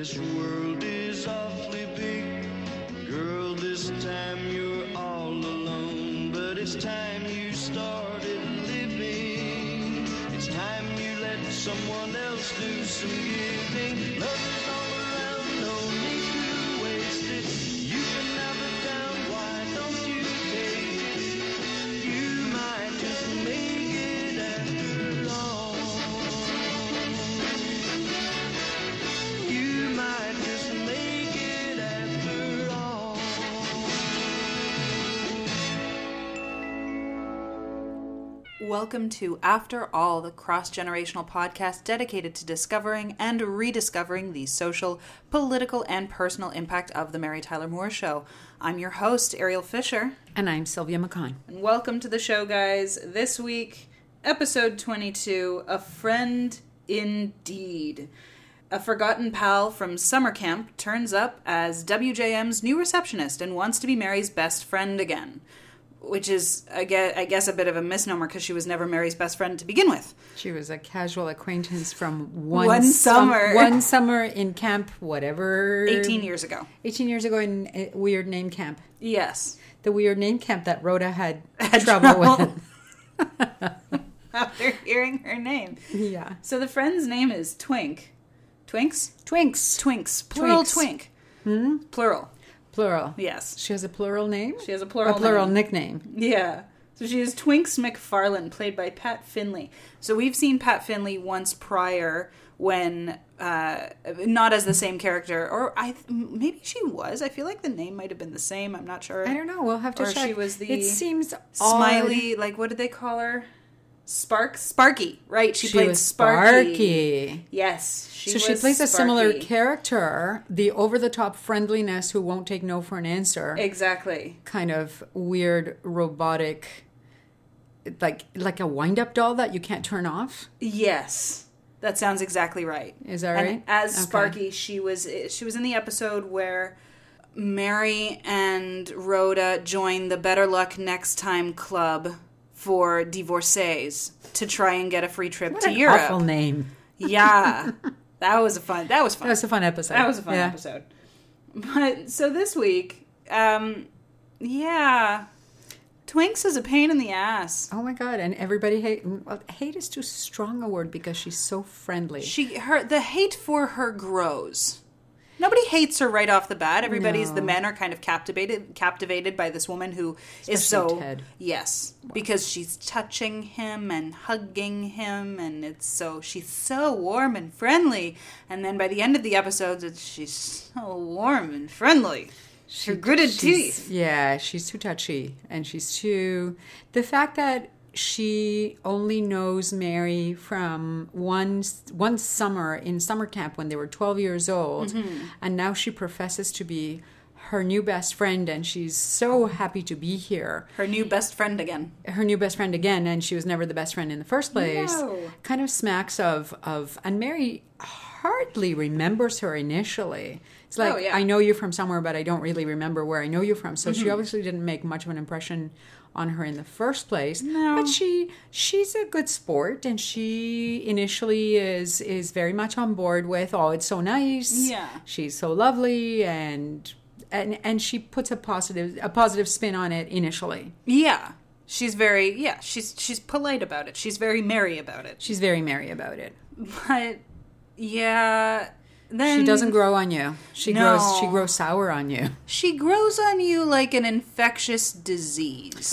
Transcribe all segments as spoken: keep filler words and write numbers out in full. This world is awfully big. Girl, this time you're all alone. But it's time you started living. It's time you let someone else do some giving. Love is all around, no need to waste it. You can have it down, why don't you take it? You might just make it after all. You might just make it after all. Welcome to After All, the cross-generational podcast dedicated to discovering and rediscovering the social, political, and personal impact of The Mary Tyler Moore Show. I'm your host, Ariel Fisher. And I'm Sylvia McCown. And welcome to the show, guys. This week, episode twenty-two, A Friend Indeed. A forgotten pal from summer camp turns up as W J M's new receptionist and wants to be Mary's best friend again. Which is, I guess, a bit of a misnomer because she was never Mary's best friend to begin with. She was a casual acquaintance from one, one summer. Sum, one summer in camp, whatever. eighteen years ago. eighteen years ago in a Weird Name Camp. Yes. The Weird Name Camp that Rhoda had, had trouble, trouble with. After hearing her name. Yeah. So the friend's name is Twink. Twinks? Twinks. Twinks. Plural Twinks. Twink. Hmm? Plural. Plural. Yes. She has a plural name? She has a plural name. A plural name. Nickname. Yeah. So she is Twinks McFarlane, played by Pat Finley. So we've seen Pat Finley once prior when, uh, not as the same character, or I th- maybe she was. I feel like the name might have been the same. I'm not sure. I don't know. We'll have to or check. She was the it seems smiley, odd. Like, what did they call her? Spark? Sparky. Right. She, she played was Sparky. Sparky. Yes. She so was she plays Sparky. A similar character, the over-the-top friendliness who won't take no for an answer. Exactly. Kind of weird, robotic, like like a wind-up doll that you can't turn off. Yes. That sounds exactly right. Is that and right? As okay. Sparky, she was she was in the episode where Mary and Rhoda joined the Better Luck Next Time Club for divorcees to try and get a free trip what to Europe. What an awful name. Yeah. That was a fun, that was fun. That was a fun episode. That was a fun yeah. episode. But, so this week, um, yeah, Twinks is a pain in the ass. Oh my God. And everybody hate, well, hate is too strong a word because she's so friendly. She, her, the hate for her grows. Nobody hates her right off the bat. Everybody's no. the men are kind of captivated captivated by this woman who Especially is so Ted. Yes, wow. Because she's touching him and hugging him, and it's so she's so warm and friendly. And then by the end of the episodes, it's, she's so warm and friendly. She, her gritted teeth. Yeah, she's too touchy, and she's too the fact that she only knows Mary from one one summer in summer camp when they were twelve years old. Mm-hmm. And now she professes to be her new best friend, and she's so happy to be here. Her new best friend again. Her new best friend again, and she was never the best friend in the first place. No. Kind of smacks of, of... And Mary hardly remembers her initially. It's like, oh, yeah. I know you from somewhere, but I don't really remember where I know you from. So mm-hmm. she obviously didn't make much of an impression on her in the first place. No. But she she's a good sport, and she initially is is very much on board with, oh, it's so nice. Yeah. She's so lovely, and and and she puts a positive a positive spin on it initially. Yeah. She's very yeah, she's she's polite about it. She's very merry about it. She's very merry about it. But yeah, then she doesn't grow on you. She no. grows she grows sour on you. She grows on you like an infectious disease.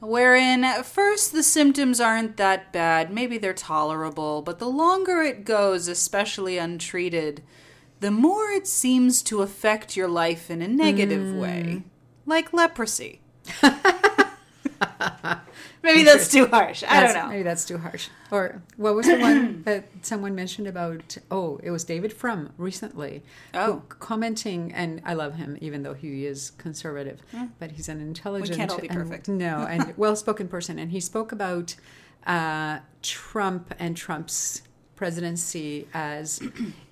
Wherein at first the symptoms aren't that bad. Maybe they're tolerable, but the longer it goes, especially untreated, the more it seems to affect your life in a negative mm. way. Like leprosy. Maybe that's too harsh. I that's, don't know. Maybe that's too harsh. Or what was the one that someone mentioned about, oh, it was David Frum recently. Oh. Commenting, and I love him, even though he is conservative. Yeah. But he's an intelligent. We can't all be perfect. And, no, and well-spoken person. And he spoke about uh, Trump and Trump's presidency as,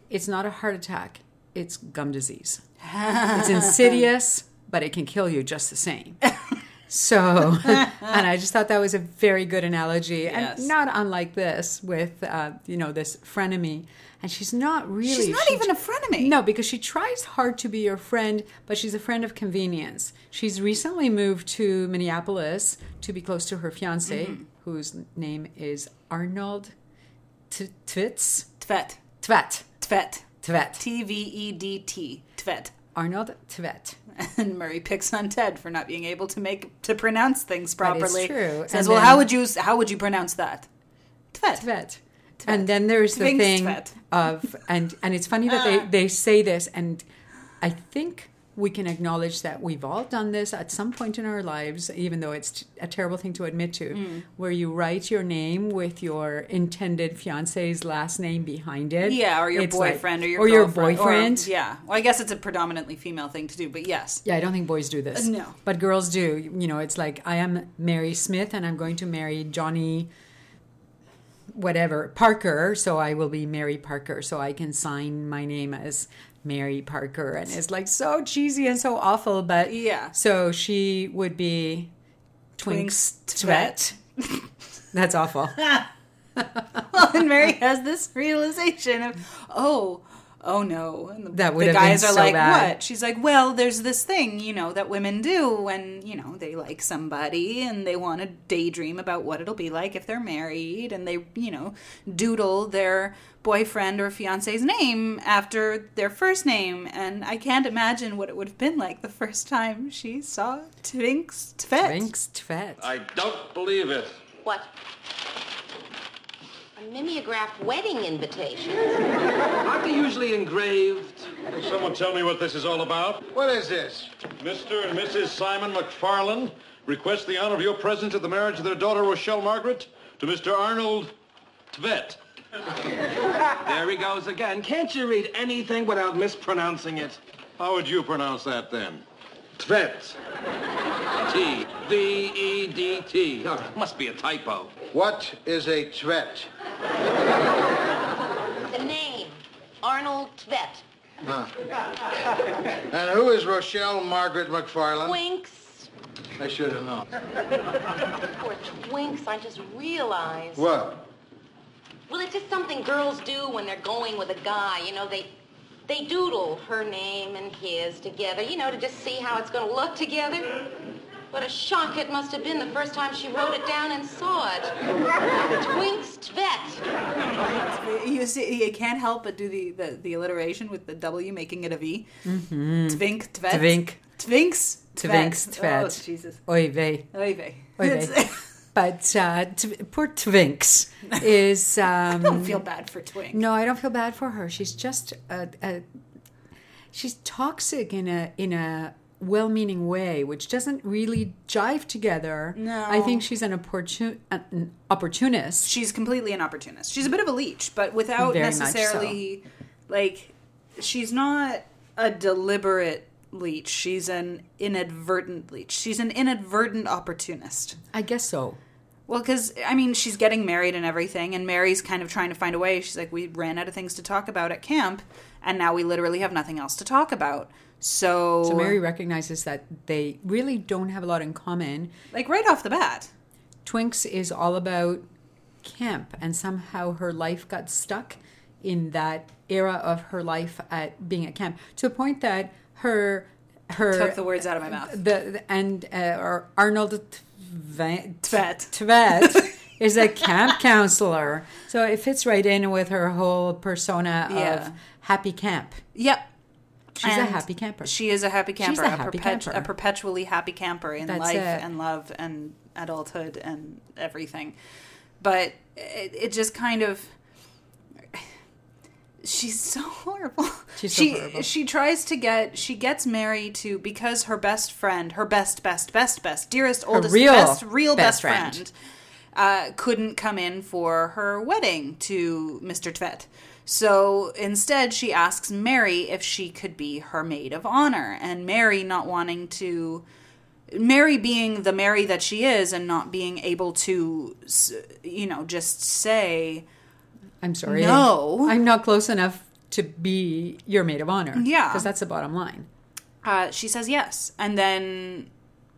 it's not a heart attack, it's gum disease. It's insidious, but it can kill you just the same. So, and I just thought that was a very good analogy, yes. and not unlike this with, uh, you know, this frenemy. And she's not really... She's not she, even a frenemy. No, because she tries hard to be your friend, but she's a friend of convenience. She's recently moved to Minneapolis to be close to her fiancé, mm-hmm. whose name is Arnold T- Tvedt. Tvedt. Tvedt. Tvedt. Tvedt. T V E D T. Tvedt. Arnold Tvedt. And Murray picks on Ted for not being able to make to pronounce things properly. That is true. Says, and well, then, how would you how would you pronounce that? Tvedt. Tvedt. Tvedt. And then there's the Twinks thing Tvedt. of, and, and it's funny that they, they say this, and I think we can acknowledge that we've all done this at some point in our lives, even though it's a terrible thing to admit to, mm. where you write your name with your intended fiancé's last name behind it. Yeah, or your it's boyfriend like, or your Or your boyfriend. Or, yeah. Well, I guess it's a predominantly female thing to do, but yes. Yeah, I don't think boys do this. Uh, no. But girls do. You know, it's like, I am Mary Smith, and I'm going to marry Johnny... whatever, Parker, so I will be Mary Parker, so I can sign my name as Mary Parker. And it's like so cheesy and so awful, but yeah. So she would be Twinks Tvedt. That's awful. Well, and Mary has this realization of, oh, oh no. And the, that would the have guys been are so like, bad. What? She's like, well, there's this thing, you know, that women do when, you know, they like somebody and they want to daydream about what it'll be like if they're married, and they, you know, doodle their boyfriend or fiance's name after their first name. And I can't imagine what it would have been like the first time she saw Twinks Tvedt. Twinks Tvedt. I don't believe it. What? A mimeographed wedding invitation. Aren't they usually engraved? Can someone tell me what this is all about? What is this? Mister and Missus Simon McFarlane request the honor of your presence at the marriage of their daughter, Rochelle Margaret, to Mister Arnold Tvedt. There he goes again. Can't you read anything without mispronouncing it? How would you pronounce that, then? Tvedt. T V E D T. Oh, it must be a typo. What is a Tvedt? The name, Arnold Tvedt. Huh. And who is Rochelle Margaret McFarlane? Twinks. I should have known. Poor Twinks, I just realized. What? Well, it's just something girls do when they're going with a guy. You know, they they doodle her name and his together, you know, to just see how it's going to look together. What a shock it must have been the first time she wrote it down and saw it. Twinks Tvedt. You see, you can't help but do the, the, the alliteration with the W, making it a V. Mm-hmm. Twink Tvedt. Twink. Twinks Tvedt. Twinks Tvedt. Oh, Jesus. Oy vey. Oy vey. Oy vey. But uh, t- poor Twinks is... Um, I don't feel bad for Twink. No, I don't feel bad for her. She's just... A, a, she's toxic in a in a... well-meaning way, which doesn't really jive together. No. I think she's an, opportun- an opportunist. She's completely an opportunist. She's a bit of a leech, but without Very necessarily, so. like, she's not a deliberate leech. She's an inadvertent leech. She's an inadvertent opportunist. I guess so. Well, because, I mean, she's getting married and everything, and Mary's kind of trying to find a way. She's like, we ran out of things to talk about at camp, and now we literally have nothing else to talk about. So, so Mary recognizes that they really don't have a lot in common. Like, right off the bat. Twinks is all about camp, and somehow her life got stuck in that era of her life at being at camp, to a point that her... her Took the words out of my mouth. The And uh, Arnold Tvedt, Tvedt is a camp counselor. So it fits right in with her whole persona yeah. of happy camp. Yep. She's and a happy camper. She is a happy camper. She's a, happy a, perpetu- camper. a perpetually happy camper in That's life it. and love and adulthood and everything. But it, it just kind of... She's so horrible. She's so she, horrible. She tries to get... She gets Mary to... Because her best friend, her best, best, best, best, dearest, her oldest, real best, real best, best friend, friend uh, couldn't come in for her wedding to Mister Tvedt. So instead, she asks Mary if she could be her maid of honor. And Mary not wanting to... Mary being the Mary that she is and not being able to, you know, just say... I'm sorry. No. I'm not close enough to be your maid of honor. Yeah. Because that's the bottom line. Uh, she says yes. And then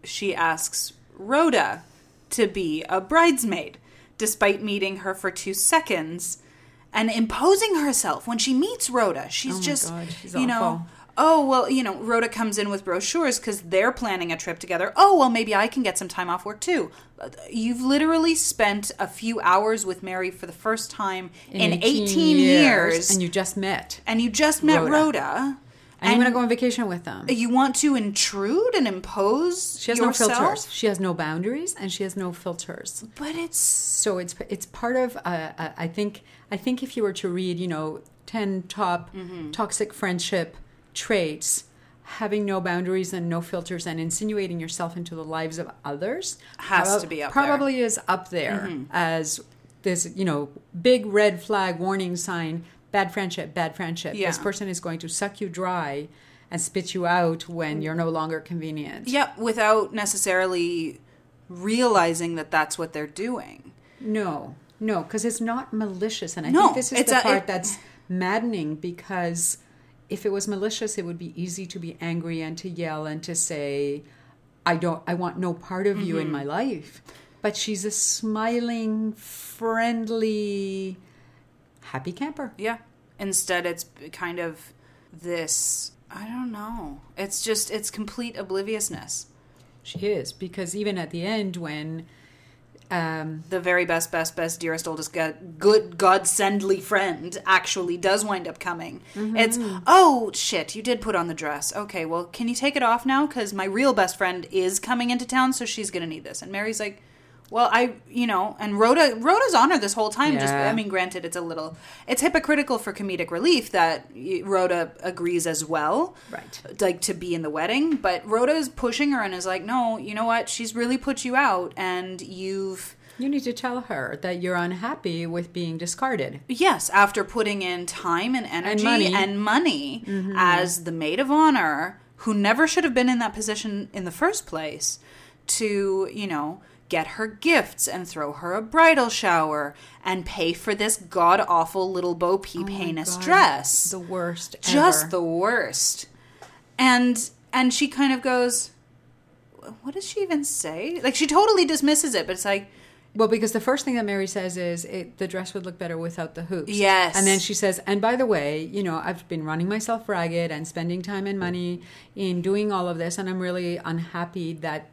she asks Rhoda to be a bridesmaid, despite meeting her for two seconds and imposing herself. When she meets Rhoda, she's oh just, God, she's you awful. know, oh, well, you know, Rhoda comes in with brochures because they're planning a trip together. Oh, well, maybe I can get some time off work, too. You've literally spent a few hours with Mary for the first time in, in eighteen years. And you just met. And you just met Rhoda. Rhoda And, and you want to go on vacation with them. You want to intrude and impose She has yourself? no filters. She has no boundaries, and she has no filters. But it's... So it's it's part of, uh, I think, I think if you were to read, you know, ten top mm-hmm. toxic friendship traits, having no boundaries and no filters and insinuating yourself into the lives of others... Has prob- to be up probably there. is up there mm-hmm. as this, you know, big red flag warning sign... Bad friendship, bad friendship. Yeah. This person is going to suck you dry and spit you out when you're no longer convenient. Yeah, without necessarily realizing that that's what they're doing. No, no, because it's not malicious. And I no, think this is the a, part it, that's maddening, because if it was malicious, it would be easy to be angry and to yell and to say, I don't, I want no part of mm-hmm. you in my life. But she's a smiling, friendly... happy camper. Yeah. Instead, it's kind of this, I don't know. It's just, it's complete obliviousness. She is, because even at the end when... Um, the very best, best, best, dearest, oldest, God, good, God-sendly friend actually does wind up coming. Mm-hmm. It's, oh, shit, you did put on the dress. Okay, well, can you take it off now? Because my real best friend is coming into town, so she's going to need this. And Mary's like... Well, I, you know, and Rhoda, Rhoda's on her this whole time. Yeah. Just, I mean, granted, it's a little, it's hypocritical for comedic relief that Rhoda agrees as well. Right. Like, to be in the wedding. But Rhoda is pushing her and is like, no, you know what? She's really put you out, and you've... You need to tell her that you're unhappy with being discarded. Yes, after putting in time and energy and money, and money mm-hmm. as the maid of honor, who never should have been in that position in the first place, to, you know... get her gifts and throw her a bridal shower and pay for this god-awful little Bo Peep oh heinous God. dress. The worst ever. Just the worst. And and she kind of goes, what does she even say? Like, she totally dismisses it, but it's like... Well, because the first thing that Mary says is, it, the dress would look better without the hoops. Yes. And then she says, and by the way, you know, I've been running myself ragged and spending time and money in doing all of this, and I'm really unhappy that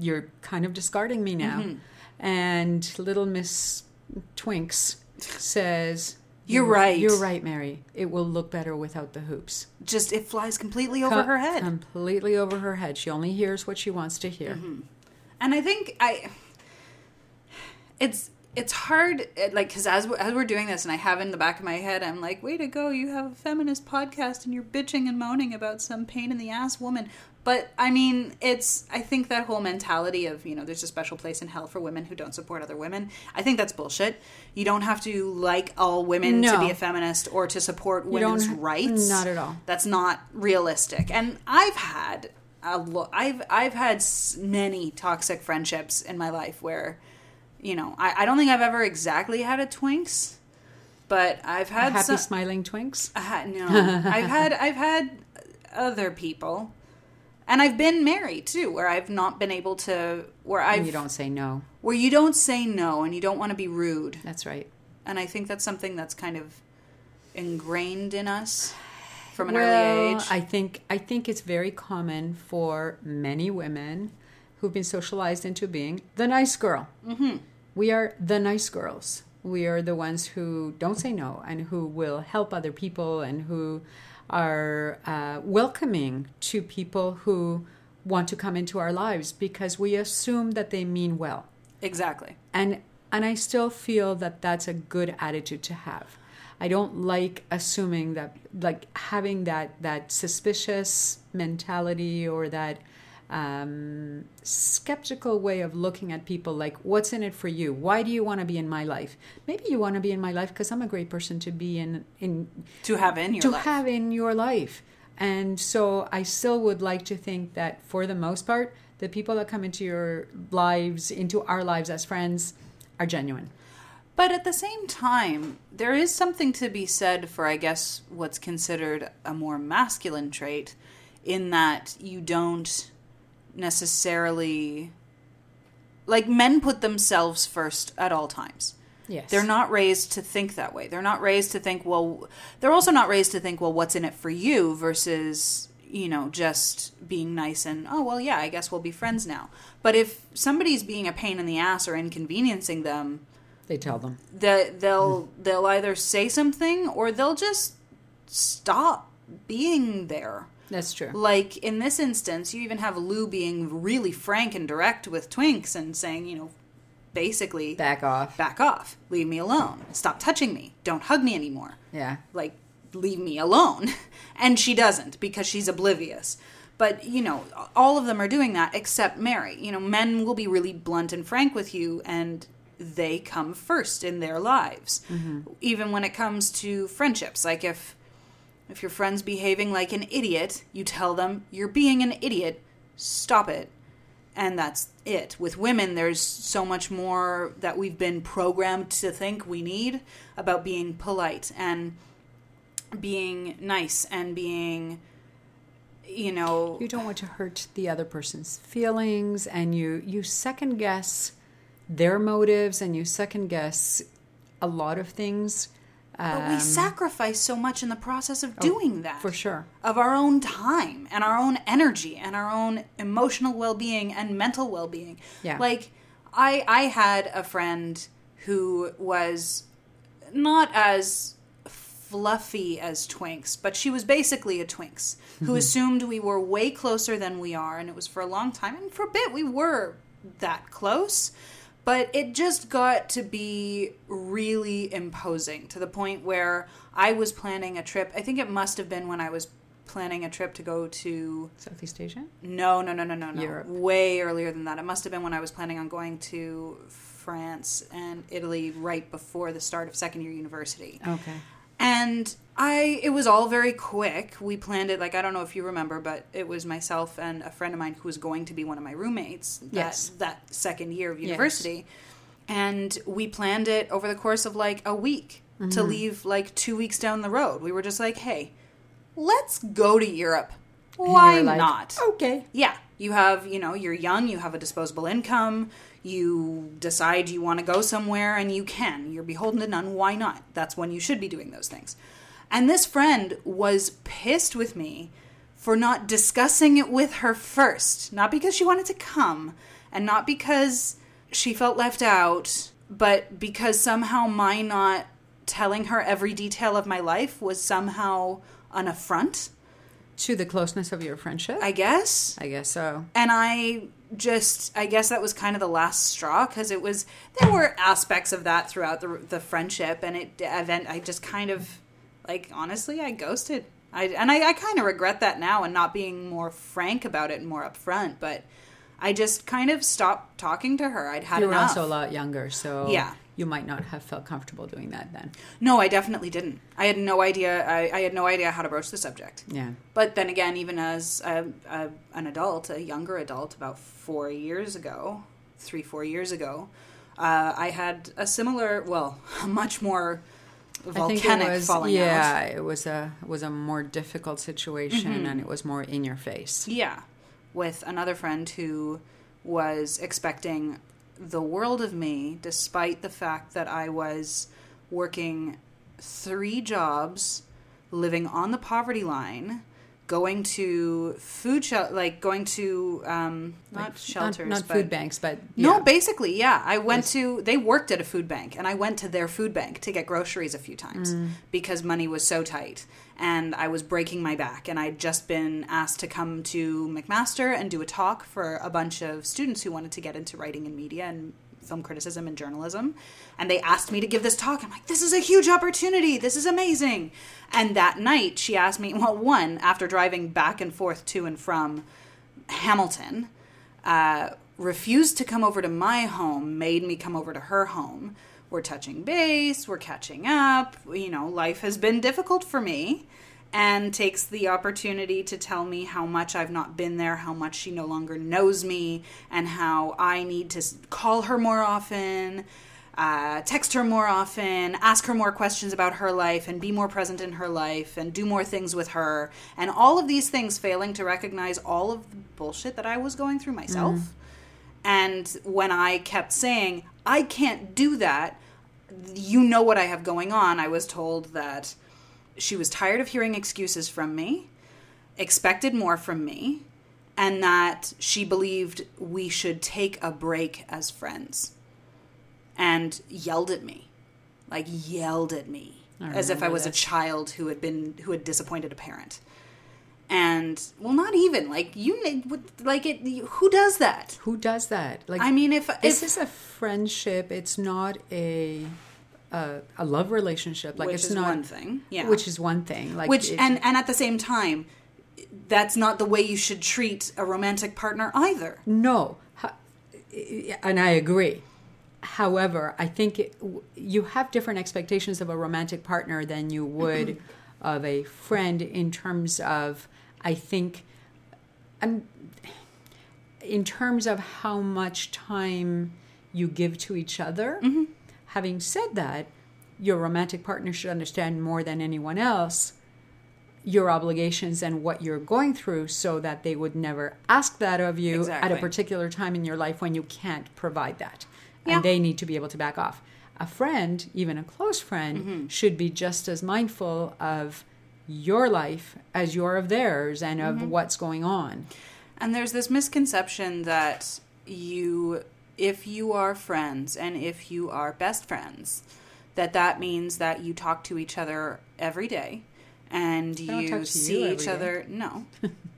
you're kind of discarding me now. Mm-hmm. And little Miss Twinks says... You're right. You're right, Mary. It will look better without the hoops. Just, it flies completely over Com- her head. Completely over her head. She only hears what she wants to hear. Mm-hmm. And I think I... It's... It's hard, like, because as we're, as we're doing this, and I have in the back of my head, I'm like, way to go, you have a feminist podcast, and you're bitching and moaning about some pain-in-the-ass woman. But, I mean, it's, I think that whole mentality of, you know, there's a special place in hell for women who don't support other women, I think that's bullshit. You don't have to like all women no. to be a feminist or to support women's you don't, rights. Not at all. That's not realistic. And I've had, a lo- I've, I've had many toxic friendships in my life where... You know, I, I don't think I've ever exactly had a Twinks, but I've had a happy some, smiling Twinks. Uh, no, I've had I've had other people, and I've been married too, where I've not been able to where I you don't say no, where you don't say no, and you don't want to be rude. That's right. And I think that's something that's kind of ingrained in us from an well, early age. I think I think it's very common for many women who've been socialized into being the nice girl. Mm-hmm. We are the nice girls. We are the ones who don't say no and who will help other people and who are uh, welcoming to people who want to come into our lives because we assume that they mean well. Exactly. And and I still feel that that's a good attitude to have. I don't like assuming that, like having that, that suspicious mentality or that Um, skeptical way of looking at people, like, what's in it for you? Why do you want to be in my life? Maybe you want to be in my life because I'm a great person to be in, in to have in your to life. have in your life. And so I still would like to think that for the most part, the people that come into your lives, into our lives as friends, are genuine. But at the same time, there is something to be said for, I guess, what's considered a more masculine trait, in that you don't necessarily like, men put themselves first at all times. Yes. They're not raised to think that way. They're not raised to think, well, they're also not raised to think, well, what's in it for you versus, you know, just being nice and, oh, well, yeah, I guess we'll be friends now. But if somebody's being a pain in the ass or inconveniencing them, they tell them that they'll, they'll either say something or they'll just stop being there. That's true. Like, in this instance, you even have Lou being really frank and direct with Twinks and saying, you know, basically... Back off. Back off. Leave me alone. Stop touching me. Don't hug me anymore. Yeah. Like, leave me alone. And she doesn't, because she's oblivious. But, you know, all of them are doing that except Mary. You know, men will be really blunt and frank with you, and they come first in their lives. Mm-hmm. Even when it comes to friendships. Like, if... If your friend's behaving like an idiot, you tell them, you're being an idiot, stop it. And that's it. With women, there's so much more that we've been programmed to think we need about being polite and being nice and being, you know... You don't want to hurt the other person's feelings, and you, you second-guess their motives, and you second-guess a lot of things... But we sacrifice so much in the process of doing oh, that. For sure. Of our own time and our own energy and our own emotional well-being and mental well-being. Yeah. Like, I I had a friend who was not as fluffy as Twinks, but she was basically a Twinks who assumed we were way closer than we are. And it was for a long time. And for a bit, we were that close. But it just got to be really imposing to the point where I was planning a trip. I think it must have been when I was planning a trip to go to... Southeast Asia? No, no, no, no, no, no. Europe. Way earlier than that. It must have been when I was planning on going to France and Italy right before the start of second year university. Okay. And I, it was all very quick. We planned it, like, I don't know if you remember, but it was myself and a friend of mine who was going to be one of my roommates that, yes. that second year of university. Yes. And we planned it over the course of, like, a week mm-hmm. to leave, like, two weeks down the road. We were just like, hey, let's go to Europe. Why like, not? Okay. Yeah. You have, you know, you're young, you have a disposable income, you decide you want to go somewhere, and you can. You're beholden to none. Why not? That's when you should be doing those things. And this friend was pissed with me for not discussing it with her first. Not because she wanted to come, and not because she felt left out, but because somehow my not telling her every detail of my life was somehow an affront. To the closeness of your friendship? I guess. I guess so. And I just, I guess that was kind of the last straw, because it was, there were aspects of that throughout the the friendship, and it event I just kind of, like, honestly, I ghosted. I And I, I kind of regret that now and not being more frank about it and more upfront, but I just kind of stopped talking to her. I'd had enough. You were enough. Also a lot younger, so... Yeah. You might not have felt comfortable doing that then. No, I definitely didn't. I had no idea. I, I had no idea how to broach the subject. Yeah. But then again, even as a, a, an adult, a younger adult, about four years ago, three, four years ago, uh, I had a similar, well, a much more volcanic I think it was, falling yeah, out. Yeah, it was a it was a more difficult situation, mm-hmm. and it was more in your face. Yeah, with another friend who was expecting the world of me, despite the fact that I was working three jobs, living on the poverty line, going to food shel- like going to um not like, shelters not, not but, food banks but yeah. no basically yeah I went yes. to they worked at a food bank, and I went to their food bank to get groceries a few times mm. because money was so tight, and I was breaking my back, and I'd just been asked to come to McMaster and do a talk for a bunch of students who wanted to get into writing and media and film criticism and journalism, and they asked me to give this talk. I'm like, this is a huge opportunity, this is amazing. And that night she asked me, well, one, after driving back and forth to and from Hamilton, uh refused to come over to my home, made me come over to her home. We're touching base, we're catching up, you know, life has been difficult for me, and takes the opportunity to tell me how much I've not been there, how much she no longer knows me, and how I need to call her more often, uh, text her more often, ask her more questions about her life, and be more present in her life, and do more things with her. And all of these things, failing to recognize all of the bullshit that I was going through myself. Mm-hmm. And when I kept saying, I can't do that, you know what I have going on, I was told that she was tired of hearing excuses from me, expected more from me, and that she believed we should take a break as friends. And yelled at me, like yelled at me, as if I was this. a child who had been who had disappointed a parent. And well, not even like you, like it. Who does that? Who does that? Like I mean, if this if, is a friendship, it's not a a, a love relationship. Like which it's is not one thing, yeah. Which is one thing. Like which and and at the same time, that's not the way you should treat a romantic partner either. No, and I agree. However, I think it, you have different expectations of a romantic partner than you would mm-hmm. of a friend in terms of, I think, um, in terms of how much time you give to each other. Mm-hmm. Having said that, your romantic partner should understand more than anyone else your obligations and what you're going through so that they would never ask that of you exactly. at a particular time in your life when you can't provide that. Yeah. And they need to be able to back off. A friend, even a close friend, mm-hmm. should be just as mindful of your life as you're of theirs and mm-hmm. of what's going on. And there's this misconception that you, if you are friends and if you are best friends, that that means that you talk to each other every day and you see you each other. Day. No.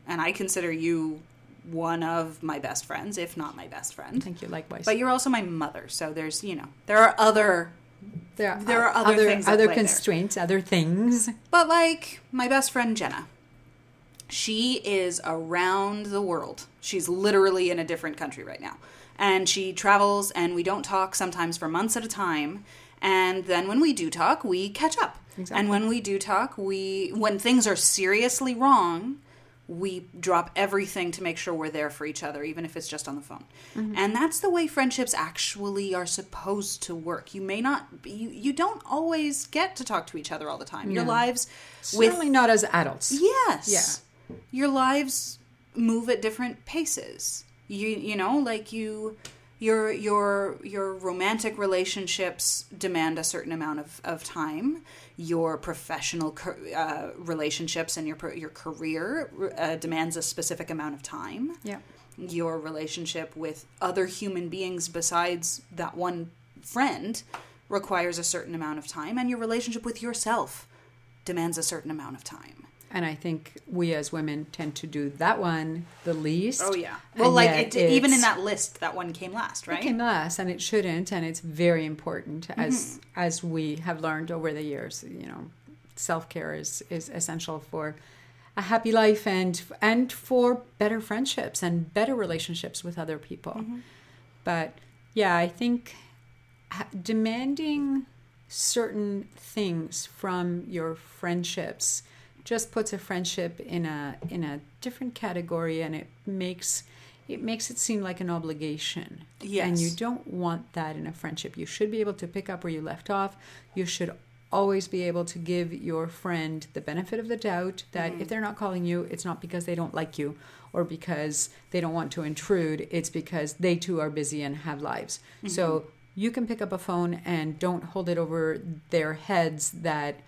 And I consider you one of my best friends, if not my best friend. Thank you, likewise. But you're also my mother, so there's, you know, there are other, there are, there are other, other things, other constraints, there. other things. But like my best friend Jenna, she is around the world. She's literally in a different country right now, and she travels, and we don't talk sometimes for months at a time. And then when we do talk, we catch up. Exactly. And when we do talk, we when things are seriously wrong, we drop everything to make sure we're there for each other, even if it's just on the phone. Mm-hmm. And that's the way friendships actually are supposed to work. You may not be, you, you don't always get to talk to each other all the time. No. Your lives certainly with, not as adults. Yes. Yeah. Your lives move at different paces. You you know, like you your your your romantic relationships demand a certain amount of, of time. Your professional uh, relationships and your your career uh, demands a specific amount of time. Yeah. Your relationship with other human beings besides that one friend requires a certain amount of time, and your relationship with yourself demands a certain amount of time. And I think we as women tend to do that one the least. Oh, yeah. Well, and like it, even in that list, that one came last, right? It came last, and it shouldn't, and it's very important, mm-hmm. as as we have learned over the years. You know, self-care is, is essential for a happy life and, and for better friendships and better relationships with other people. Mm-hmm. But, yeah, I think demanding certain things from your friendships just puts a friendship in a in a different category, and it makes it makes it seem like an obligation. Yes. And you don't want that in a friendship. You should be able to pick up where you left off. You should always be able to give your friend the benefit of the doubt that mm-hmm. if they're not calling you, it's not because they don't like you or because they don't want to intrude. It's because they too are busy and have lives. Mm-hmm. So you can pick up a phone and don't hold it over their heads that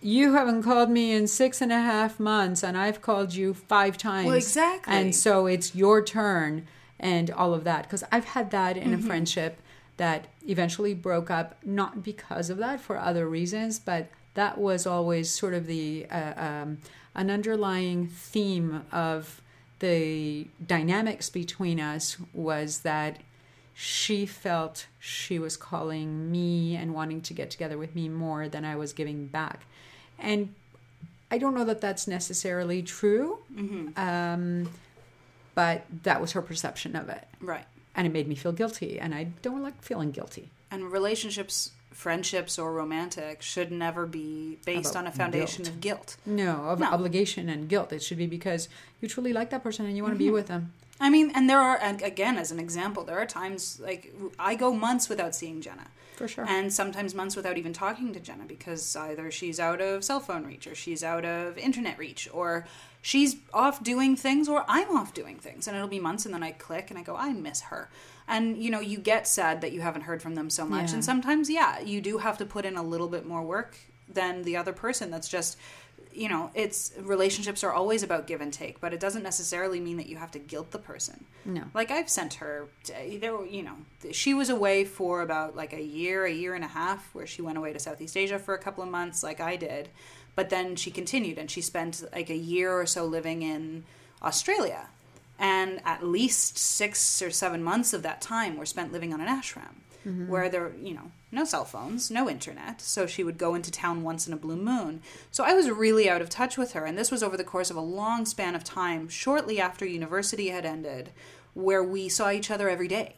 you haven't called me in six and a half months, and I've called you five times. Well, exactly. And so it's your turn and all of that. Because I've had that in mm-hmm. a friendship that eventually broke up, not because of that, for other reasons, but that was always sort of the uh, um, an underlying theme of the dynamics between us was that she felt she was calling me and wanting to get together with me more than I was giving back. And I don't know that that's necessarily true, mm-hmm. um, but that was her perception of it. Right. And it made me feel guilty, and I don't like feeling guilty. And relationships, friendships or romantic, should never be based About on a foundation guilt. of guilt. No, of no. obligation and guilt. It should be because you truly like that person and you want mm-hmm. to be with them. I mean, and there are, and again, as an example, there are times, like, I go months without seeing Jenna. For sure. And sometimes months without even talking to Jenna, because either she's out of cell phone reach, or she's out of internet reach, or she's off doing things, or I'm off doing things. And it'll be months, and then I click, and I go, I miss her. And, you know, you get sad that you haven't heard from them so much. Yeah. And sometimes, yeah, you do have to put in a little bit more work than the other person. That's just... You know, it's relationships are always about give and take, but it doesn't necessarily mean that you have to guilt the person. No. Like, I've sent her, there were, you know, she was away for about like a year, a year and a half, where she went away to Southeast Asia for a couple of months, like I did. But then she continued, and she spent like a year or so living in Australia. And at least six or seven months of that time were spent living on an ashram. Mm-hmm. Where there, you know, no cell phones, no internet. So she would go into town once in a blue moon. So I was really out of touch with her. And this was over the course of a long span of time, shortly after university had ended, where we saw each other every day.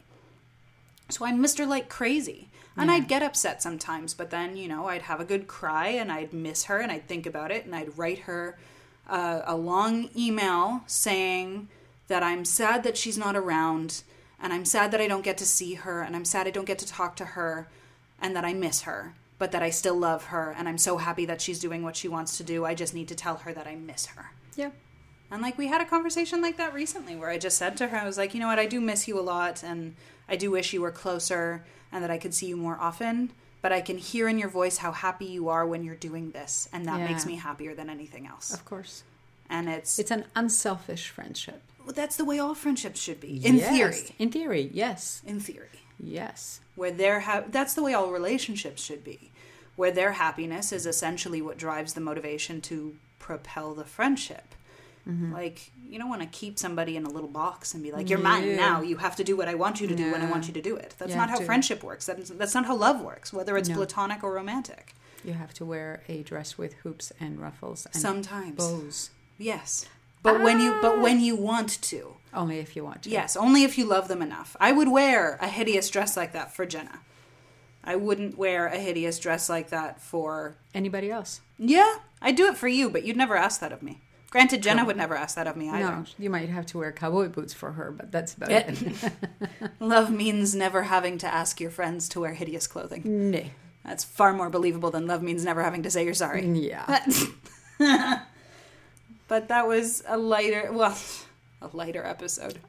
So I missed her like crazy. And yeah. I'd get upset sometimes. But then, you know, I'd have a good cry, and I'd miss her, and I'd think about it. And I'd write her uh, a long email saying that I'm sad that she's not around, and I'm sad that I don't get to see her, and I'm sad I don't get to talk to her, and that I miss her, but that I still love her, and I'm so happy that she's doing what she wants to do. I just need to tell her that I miss her. Yeah. And, like, we had a conversation like that recently where I just said to her, I was like, you know what, I do miss you a lot, and I do wish you were closer and that I could see you more often, but I can hear in your voice how happy you are when you're doing this, and that yeah. makes me happier than anything else. Of course. And it's... It's an unselfish friendship. Well, that's the way all friendships should be, in yes. theory. In theory, yes. In theory. Yes. Where they're ha- That's the way all relationships should be, where their happiness is essentially what drives the motivation to propel the friendship. Mm-hmm. Like, you don't want to keep somebody in a little box and be like, you're yeah. mine now. You have to do what I want you to do yeah. when I want you to do it. That's you not how to. friendship works. That's, that's not how love works, whether it's no. platonic or romantic. You have to wear a dress with hoops and ruffles and Sometimes. bows. Yes. But ah. when you but when you want to. Only if you want to. Yes, only if you love them enough. I would wear a hideous dress like that for Jenna. I wouldn't wear a hideous dress like that for... Anybody else. Yeah, I'd do it for you, but you'd never ask that of me. Granted, Jenna oh. would never ask that of me either. No, you might have to wear cowboy boots for her, but that's about it. it. Love means never having to ask your friends to wear hideous clothing. Nay. No. That's far more believable than love means never having to say you're sorry. Yeah. But that was a lighter, well, a lighter episode.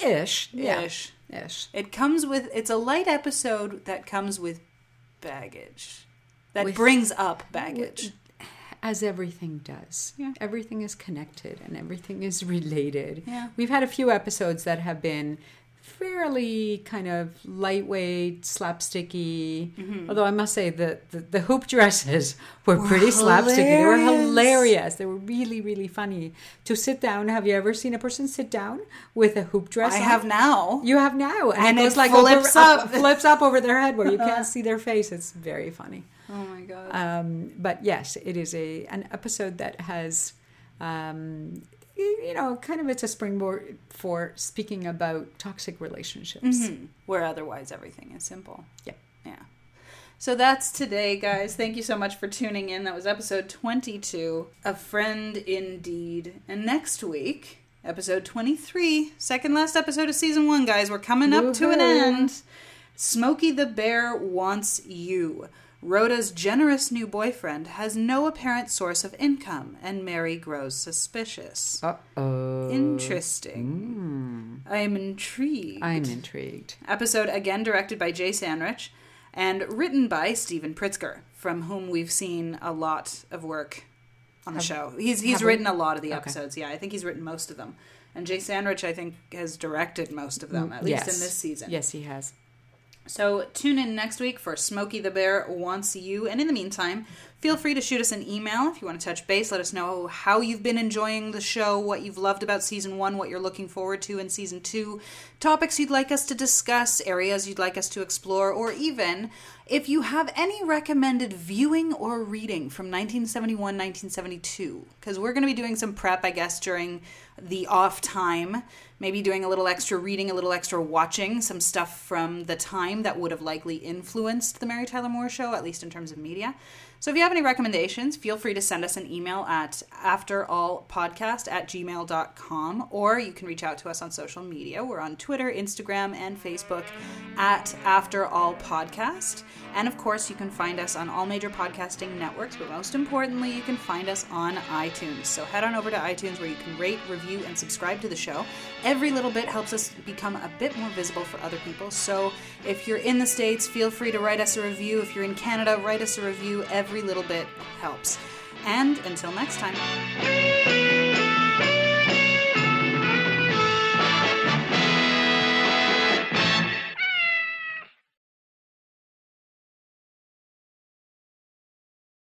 Ish. Yeah. Ish. Ish. It comes with, it's a light episode that comes with baggage. That with, brings up baggage. With, as everything does. Yeah. Everything is connected and everything is related. Yeah. We've had a few episodes that have been fairly kind of lightweight, slapsticky. Mm-hmm. Although I must say that the, the hoop dresses were, were pretty slapsticky. They were hilarious. They were really, really funny. To sit down, have you ever seen a person sit down with a hoop dress? I on? have now. You have now. And, and it like flips over, up. flips up over their head where you can't see their face. It's very funny. Oh my God. Um, but yes, it is a an episode that has... Um, you know, kind of it's a springboard for speaking about toxic relationships. Mm-hmm. Where otherwise everything is simple. Yeah. Yeah. So that's today, guys. Thank you so much for tuning in. That was episode twenty-two, A Friend Indeed. And next week, episode twenty-three, second last episode of season one, guys. We're coming up Woo-hoo. to an end. Smokey the Bear Wants You. Rhoda's generous new boyfriend has no apparent source of income, and Mary grows suspicious. Uh-oh. Interesting. Mm. I am intrigued. I'm intrigued. Episode again directed by Jay Sandrich and written by Steven Pritzker, from whom we've seen a lot of work on the have, show. He's he's written we? a lot of the episodes. Okay. Yeah, I think he's written most of them. And Jay Sandrich, I think, has directed most of them, at yes. least in this season. Yes, he has. So tune in next week for Smokey the Bear Wants You. And in the meantime, feel free to shoot us an email if you want to touch base. Let us know how you've been enjoying the show, what you've loved about season one, what you're looking forward to in season two, topics you'd like us to discuss, areas you'd like us to explore, or even if you have any recommended viewing or reading from nineteen seventy-one, nineteen seventy-two. Because we're going to be doing some prep, I guess, during the off time. Maybe doing a little extra reading, a little extra watching, some stuff from the time that would have likely influenced the Mary Tyler Moore Show, at least in terms of media. So if you have any recommendations, feel free to send us an email at afterallpodcast at gmail dot com, or you can reach out to us on social media. We're on Twitter, Instagram, and Facebook at After All Podcast. And of course, you can find us on all major podcasting networks, but most importantly, you can find us on iTunes. So head on over to iTunes, where you can rate, review, and subscribe to the show. Every little bit helps us become a bit more visible for other people. So if you're in the States, feel free to write us a review. If you're in Canada, write us a review. Every little bit helps. And until next time.